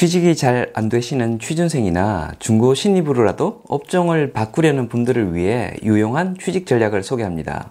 취직이 잘 안 되시는 취준생이나 중고 신입으로라도 업종을 바꾸려는 분들을 위해 유용한 취직 전략을 소개합니다.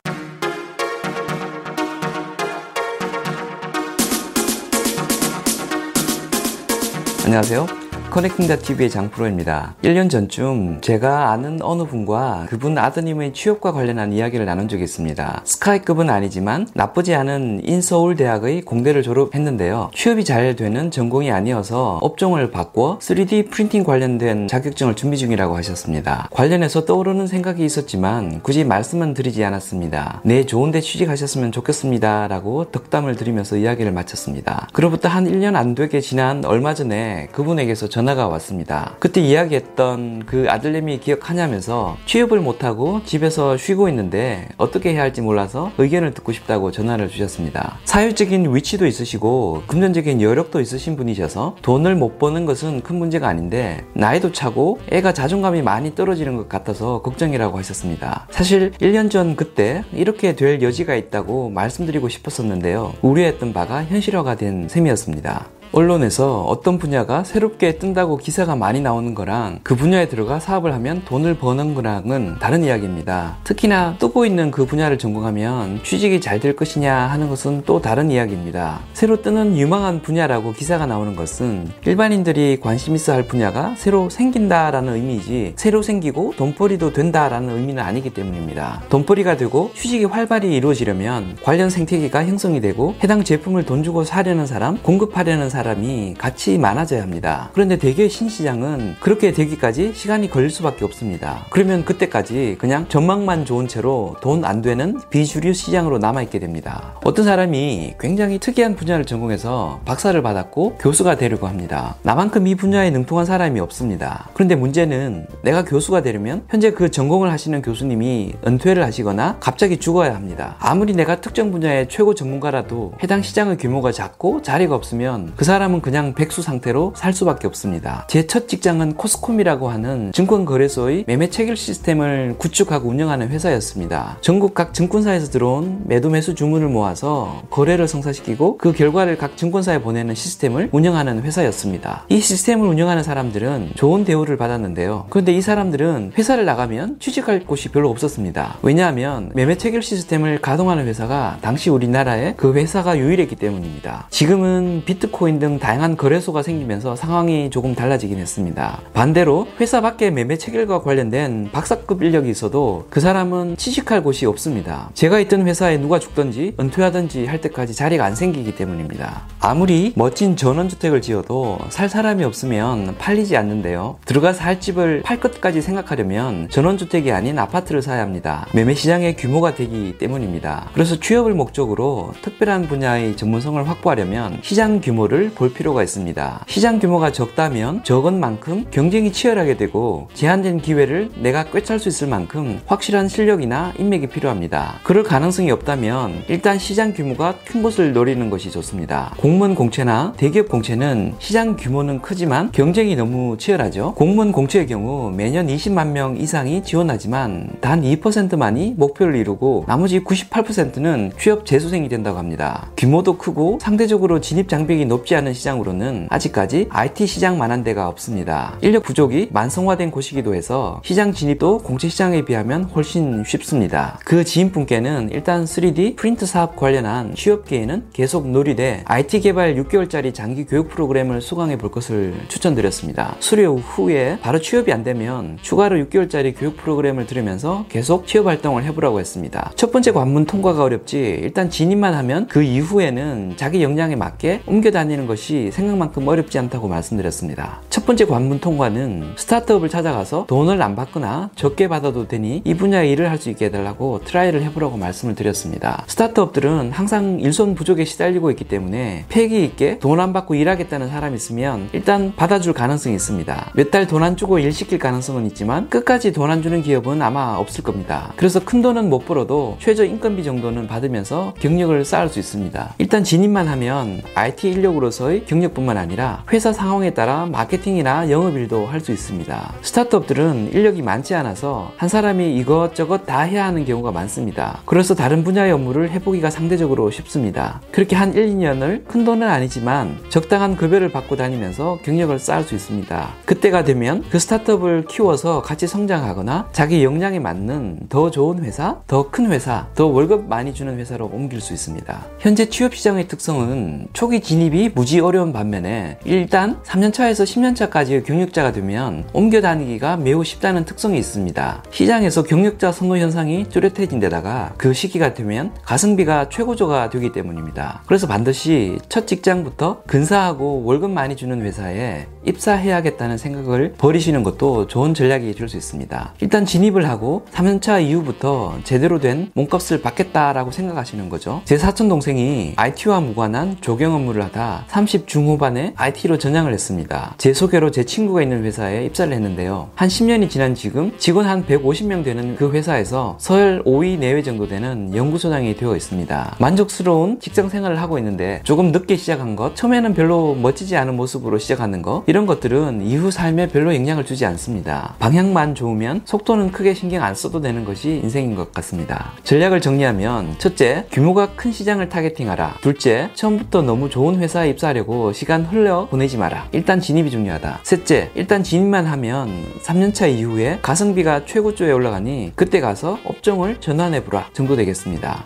안녕하세요. 커넥팅닷TV의 장프로입니다. 1년 전쯤 제가 아는 어느 분과 그분 아드님의 취업과 관련한 이야기를 나눈 적이 있습니다. 스카이급은 아니지만 나쁘지 않은 인서울대학의 공대를 졸업했는데요. 취업이 잘 되는 전공이 아니어서 업종을 바꿔 3D 프린팅 관련된 자격증을 준비 중이라고 하셨습니다. 관련해서 떠오르는 생각이 있었지만 굳이 말씀은 드리지 않았습니다. 네, 좋은데 취직하셨으면 좋겠습니다 라고 덕담을 드리면서 이야기를 마쳤습니다. 그로부터 한 1년 안 되게 지난 얼마 전에 그분에게서 전화가 왔습니다. 그때 이야기했던 그 아들님이 기억하냐면서 취업을 못하고 집에서 쉬고 있는데 어떻게 해야 할지 몰라서 의견을 듣고 싶다고 전화를 주셨습니다. 사회적인 위치도 있으시고 금전적인 여력도 있으신 분이셔서 돈을 못 버는 것은 큰 문제가 아닌데 나이도 차고 애가 자존감이 많이 떨어지는 것 같아서 걱정이라고 하셨습니다. 사실 1년 전 그때 이렇게 될 여지가 있다고 말씀드리고 싶었었는데요. 우려했던 바가 현실화가 된 셈이었습니다. 언론에서 어떤 분야가 새롭게 뜬다고 기사가 많이 나오는 거랑 그 분야에 들어가 사업을 하면 돈을 버는 거랑은 다른 이야기입니다. 특히나 뜨고 있는 그 분야를 전공하면 취직이 잘 될 것이냐 하는 것은 또 다른 이야기입니다. 새로 뜨는 유망한 분야라고 기사가 나오는 것은 일반인들이 관심 있어 할 분야가 새로 생긴다라는 의미이지 새로 생기고 돈벌이도 된다라는 의미는 아니기 때문입니다. 돈벌이가 되고 취직이 활발히 이루어지려면 관련 생태계가 형성이 되고 해당 제품을 돈 주고 사려는 사람, 공급하려는 사람이 같이 많아져야 합니다. 그런데 대개 신시장은 그렇게 되기까지 시간이 걸릴 수밖에 없습니다. 그러면 그때까지 그냥 전망만 좋은 채로 돈 안 되는 비주류 시장으로 남아있게 됩니다. 어떤 사람이 굉장히 특이한 분야를 전공해서 박사를 받았고 교수가 되려고 합니다. 나만큼 이 분야에 능통한 사람이 없습니다. 그런데 문제는 내가 교수가 되려면 현재 그 전공을 하시는 교수님이 은퇴를 하시거나 갑자기 죽어야 합니다. 아무리 내가 특정 분야의 최고 전문가라도 해당 시장의 규모가 작고 자리가 없으면 그 사람은 그냥 백수 상태로 살 수밖에 없습니다. 제 첫 직장은 코스콤이라고 하는 증권거래소의 매매체결 시스템을 구축하고 운영하는 회사였습니다. 전국 각 증권사에서 들어온 매도 매수 주문을 모아서 거래를 성사시키고 그 결과를 각 증권사에 보내는 시스템을 운영하는 회사였습니다. 이 시스템을 운영하는 사람들은 좋은 대우를 받았는데요. 그런데 이 사람들은 회사를 나가면 취직할 곳이 별로 없었습니다. 왜냐하면 매매체결 시스템을 가동하는 회사가 당시 우리나라에 그 회사가 유일했기 때문입니다. 지금은 비트코인 등 다양한 거래소가 생기면서 상황이 조금 달라지긴 했습니다. 반대로 회사 밖에 매매 체결과 관련된 박사급 인력이 있어도 그 사람은 취직할 곳이 없습니다. 제가 있던 회사에 누가 죽든지 은퇴하든지 할 때까지 자리가 안 생기기 때문입니다. 아무리 멋진 전원주택을 지어도 살 사람이 없으면 팔리지 않는데요. 들어가서 할 집을 팔 것까지 생각하려면 전원주택이 아닌 아파트를 사야 합니다. 매매 시장의 규모가 되기 때문입니다. 그래서 취업을 목적으로 특별한 분야의 전문성을 확보하려면 시장 규모를 볼 필요가 있습니다. 시장 규모가 적다면 적은 만큼 경쟁이 치열하게 되고 제한된 기회를 내가 꿰찰 수 있을 만큼 확실한 실력이나 인맥이 필요합니다. 그럴 가능성이 없다면 일단 시장 규모가 큰 곳을 노리는 것이 좋습니다. 공무원 공채나 대기업 공채는 시장 규모는 크지만 경쟁이 너무 치열하죠. 공무원 공채의 경우 매년 20만 명 이상이 지원하지만 단 2%만이 목표를 이루고 나머지 98%는 취업 재수생이 된다고 합니다. 규모도 크고 상대적으로 진입 장벽이 높지 않은 시장으로는 아직까지 IT 시장만한 데가 없습니다. 인력 부족이 만성화된 곳이기도 해서 시장 진입도 공채 시장에 비하면 훨씬 쉽습니다. 그 지인분께는 일단 3D 프린트 사업 관련한 취업 기회는 계속 노리되 IT 개발 6개월짜리 장기 교육 프로그램을 수강해 볼 것을 추천드렸습니다. 수료 후에 바로 취업이 안 되면 추가로 6개월짜리 교육 프로그램을 들으면서 계속 취업 활동을 해보라고 했습니다. 첫 번째 관문 통과가 어렵지 일단 진입만 하면 그 이후에는 자기 역량에 맞게 옮겨다니는 것이 생각만큼 어렵지 않다고 말씀드렸습니다. 첫 번째 관문 통과는 스타트업을 찾아가서 돈을 안 받거나 적게 받아도 되니 이 분야에 일을 할 수 있게 해달라고 트라이를 해보라고 말씀을 드렸습니다. 스타트업들은 항상 일손 부족에 시달리고 있기 때문에 패기 있게 돈 안 받고 일하겠다는 사람이 있으면 일단 받아줄 가능성이 있습니다. 몇 달 돈 안 주고 일 시킬 가능성은 있지만 끝까지 돈 안 주는 기업은 아마 없을 겁니다. 그래서 큰 돈은 못 벌어도 최저 인건비 정도는 받으면서 경력을 쌓을 수 있습니다. 일단 진입만 하면 IT 인력으로서 사람으로서의 경력뿐만 아니라 회사 상황에 따라 마케팅이나 영업일도 할 수 있습니다. 스타트업들은 인력이 많지 않아서 한 사람이 이것저것 다 해야 하는 경우가 많습니다. 그래서 다른 분야의 업무를 해보기가 상대적으로 쉽습니다. 그렇게 한 1, 2년을 큰 돈은 아니지만 적당한 급여를 받고 다니면서 경력을 쌓을 수 있습니다. 그때가 되면 그 스타트업을 키워서 같이 성장하거나 자기 역량에 맞는 더 좋은 회사, 더 큰 회사, 더 월급 많이 주는 회사로 옮길 수 있습니다. 현재 취업시장의 특성은 초기 진입이 무지 어려운 반면에 일단 3년차에서 10년차까지의 경력자가 되면 옮겨 다니기가 매우 쉽다는 특성이 있습니다. 시장에서 경력자 선호 현상이 뚜렷해진 데다가 그 시기가 되면 가성비가 최고조가 되기 때문입니다. 그래서 반드시 첫 직장부터 근사하고 월급 많이 주는 회사에 입사해야겠다는 생각을 버리시는 것도 좋은 전략이 될 수 있습니다. 일단 진입을 하고 3년차 이후부터 제대로 된 몸값을 받겠다라고 생각하시는 거죠. 제 사촌동생이 IT와 무관한 조경 업무를 하다 30 중후반에 IT로 전향을 했습니다. 제 소개로 제 친구가 있는 회사에 입사를 했는데요. 한 10년이 지난 지금 직원 한 150명 되는 그 회사에서 서열 5위 내외 정도 되는 연구소장이 되어 있습니다. 만족스러운 직장 생활을 하고 있는데 조금 늦게 시작한 것, 처음에는 별로 멋지지 않은 모습으로 시작하는 것, 이런 것들은 이후 삶에 별로 영향을 주지 않습니다. 방향만 좋으면 속도는 크게 신경 안 써도 되는 것이 인생인 것 같습니다. 전략을 정리하면 첫째, 규모가 큰 시장을 타겟팅하라. 둘째, 처음부터 너무 좋은 회사에 입사하려고 시간 흘려 보내지 마라. 일단 진입이 중요하다. 셋째, 일단 진입만 하면 3년차 이후에 가성비가 최고조에 올라가니 그때 가서 업종을 전환해보라 정도 되겠습니다.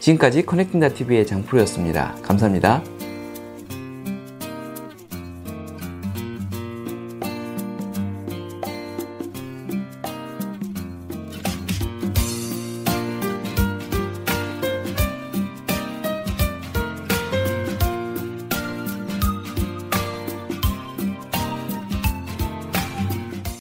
지금까지 커넥팅닷TV의 장프로였습니다. 감사합니다.